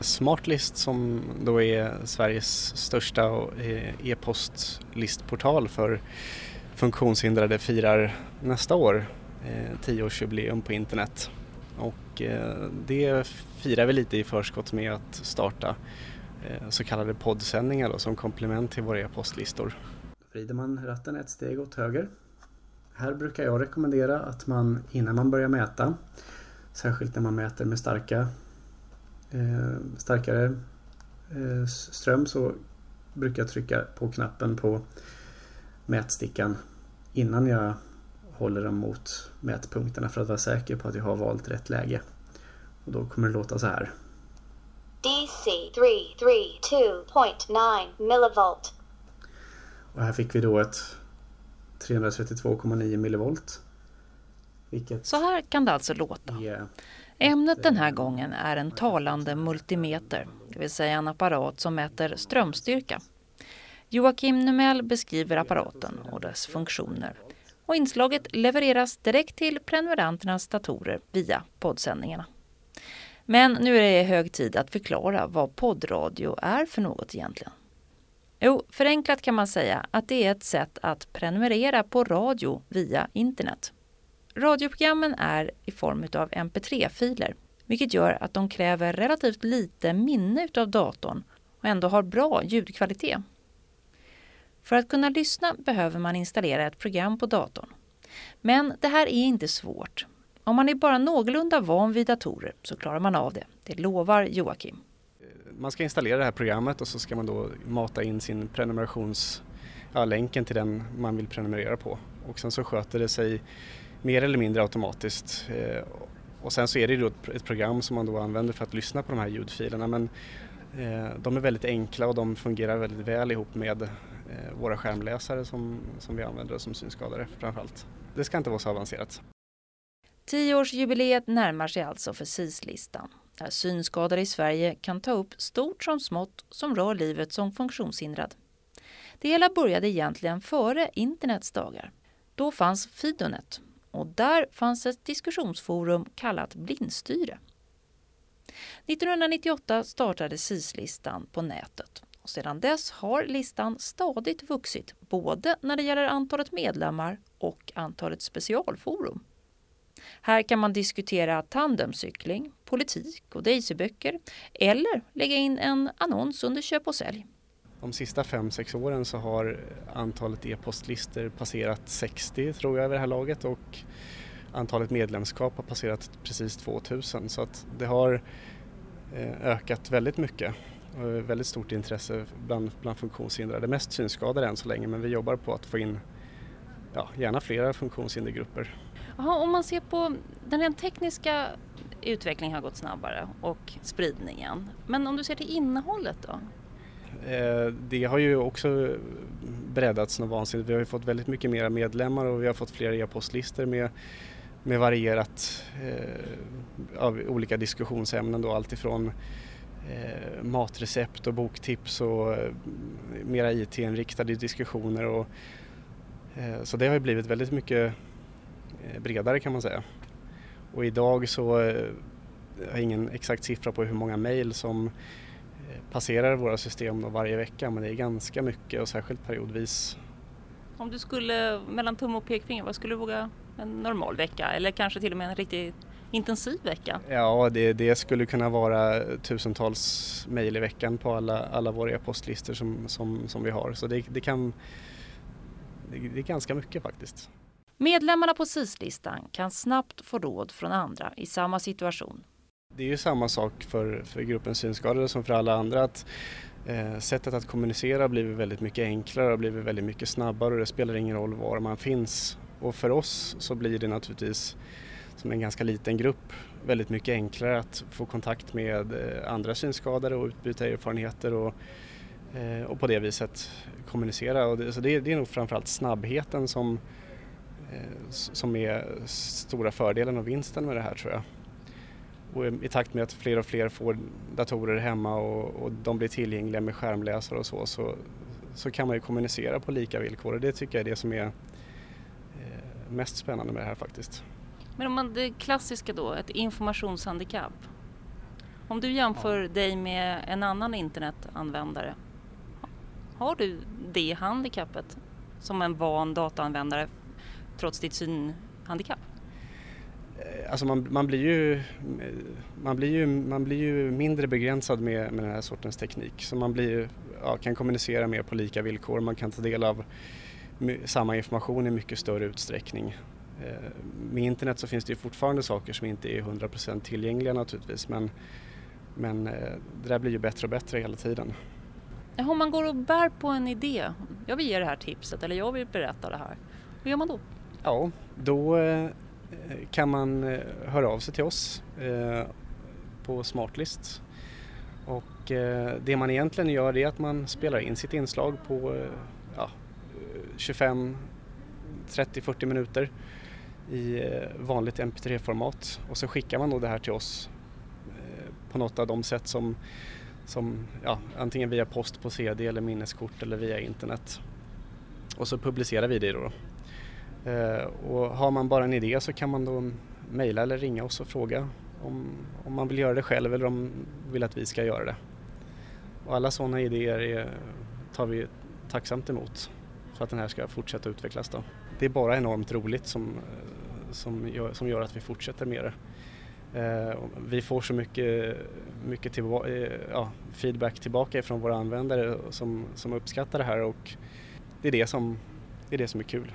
Smartlist, som då är Sveriges största e-postlistportal för funktionshindrade, firar nästa år 10-årsjubileum på internet. Och det firar vi lite i förskott med att starta så kallade poddsändningar då, som komplement till våra e-postlistor. Vrider man ratten ett steg åt höger. Här brukar jag rekommendera att man, innan man börjar mäta, särskilt när man mäter med starkare ström, så brukar jag trycka på knappen på mätstickan innan jag håller dem mot mätpunkterna, för att vara säker på att jag har valt rätt läge. Och då kommer det låta så här. DC 332.9 millivolt. Och här fick vi då ett 332,9 millivolt. Vilket... Så här kan det alltså låta. Yeah. Ämnet den här gången är en talande multimeter, det vill säga en apparat som mäter strömstyrka. Joakim Nomell beskriver apparaten och dess funktioner. Och inslaget levereras direkt till prenumeranternas datorer via poddsändningarna. Men nu är det hög tid att förklara vad poddradio är för något egentligen. Jo, förenklat kan man säga att det är ett sätt att prenumerera på radio via internet. Radioprogrammen är i form av mp3-filer, vilket gör att de kräver relativt lite minne av datorn och ändå har bra ljudkvalitet. För att kunna lyssna behöver man installera ett program på datorn. Men det här är inte svårt. Om man är bara någorlunda van vid datorer så klarar man av det. Det lovar Joakim. Man ska installera det här programmet och så ska man då mata in sin länken till den man vill prenumerera på. Och sen så sköter det sig mer eller mindre automatiskt. Och sen så är det ju ett program som man då använder för att lyssna på de här ljudfilerna. Men de är väldigt enkla och de fungerar väldigt väl ihop med våra skärmläsare som vi använder och som synskadade framförallt. Det ska inte vara så avancerat. 10-årsjubileet närmar sig alltså för CIS-listan, där synskadade i Sverige kan ta upp stort som smått som rör livet som funktionshindrad. Det hela började egentligen före internets dagar. Då fanns Fidonet och där fanns ett diskussionsforum kallat Blindstyre. 1998 startade CIS-listan på nätet. Och sedan dess har listan stadigt vuxit både när det gäller antalet medlemmar och antalet specialforum. Här kan man diskutera tandemcykling, politik och Daisyböcker eller lägga in en annons under köp och sälj. De sista 5-6 åren så har antalet e-postlistor passerat 60 tror jag över det här laget, och antalet medlemskap har passerat precis 2000, så att det har ökat väldigt mycket. Väldigt stort intresse bland funktionshindrade, mest synskadade än så länge, men vi jobbar på att få in gärna flera funktionshindergrupper. Aha, om man ser på den tekniska utvecklingen har gått snabbare och spridningen, men om du ser till innehållet då? Det har ju också breddats något vansinnigt. Vi har ju fått väldigt mycket mer medlemmar och vi har fått flera e-postlistor med varierat av olika diskussionsämnen då, allt ifrån matrecept och boktips och mera IT-inriktade diskussioner. Och, så det har ju blivit väldigt mycket bredare kan man säga. Och idag så har jag ingen exakt siffra på hur många mejl som passerar våra system då varje vecka, men det är ganska mycket och särskilt periodvis. Om du skulle mellan tum och pekfinger, vad skulle du våga en normal vecka eller kanske till och med en riktigt intensiv vecka? Ja, det skulle kunna vara tusentals mejl i veckan på alla våra e-postlistor som vi har. Så det är ganska mycket faktiskt. Medlemmarna på CIS-listan kan snabbt få råd från andra i samma situation. Det är ju samma sak för gruppen synskadade som för alla andra, att sättet att kommunicera blir väldigt mycket enklare och blir väldigt mycket snabbare, och det spelar ingen roll var man finns. Och för oss så blir det naturligtvis, som en ganska liten grupp, väldigt mycket enklare att få kontakt med andra synskadade och utbyta erfarenheter och på det viset kommunicera. Och det är nog framförallt snabbheten som är stora fördelen och vinsten med det här tror jag. Och i takt med att fler och fler får datorer hemma och de blir tillgängliga med skärmläsare och så kan man ju kommunicera på lika villkor, och det tycker jag är det som är mest spännande med det här faktiskt. Men om man, det klassiska då, ett informationshandikapp? Om du jämför dig med en annan internetanvändare, har du det handikappet som en van dataanvändare trots ditt synhandikapp? Alltså man blir ju mindre begränsad med den här sortens teknik. Så man blir, kan kommunicera mer på lika villkor. Man kan ta del av samma information i mycket större utsträckning. Med internet så finns det ju fortfarande saker som inte är 100% tillgängliga naturligtvis. Men det där blir ju bättre och bättre hela tiden. Om man går och bär på en idé, jag vill ge det här tipset eller jag vill berätta det här. Vad gör man då? Ja, då kan man höra av sig till oss på Smartlist. Och det man egentligen gör är att man spelar in sitt inslag på 25, 30, 40 minuter i vanligt mp3-format. Och så skickar man då det här till oss på något av de sätt som antingen via post på CD eller minneskort eller via internet. Och så publicerar vi det då. Och har man bara en idé så kan man då mejla eller ringa oss och fråga om man vill göra det själv eller om vill att vi ska göra det. Och alla sådana idéer tar vi tacksamt emot för att den här ska fortsätta utvecklas då. Det är bara enormt roligt som gör att vi fortsätter med det. Vi får så mycket feedback tillbaka från våra användare som uppskattar det här, och det är det som är kul.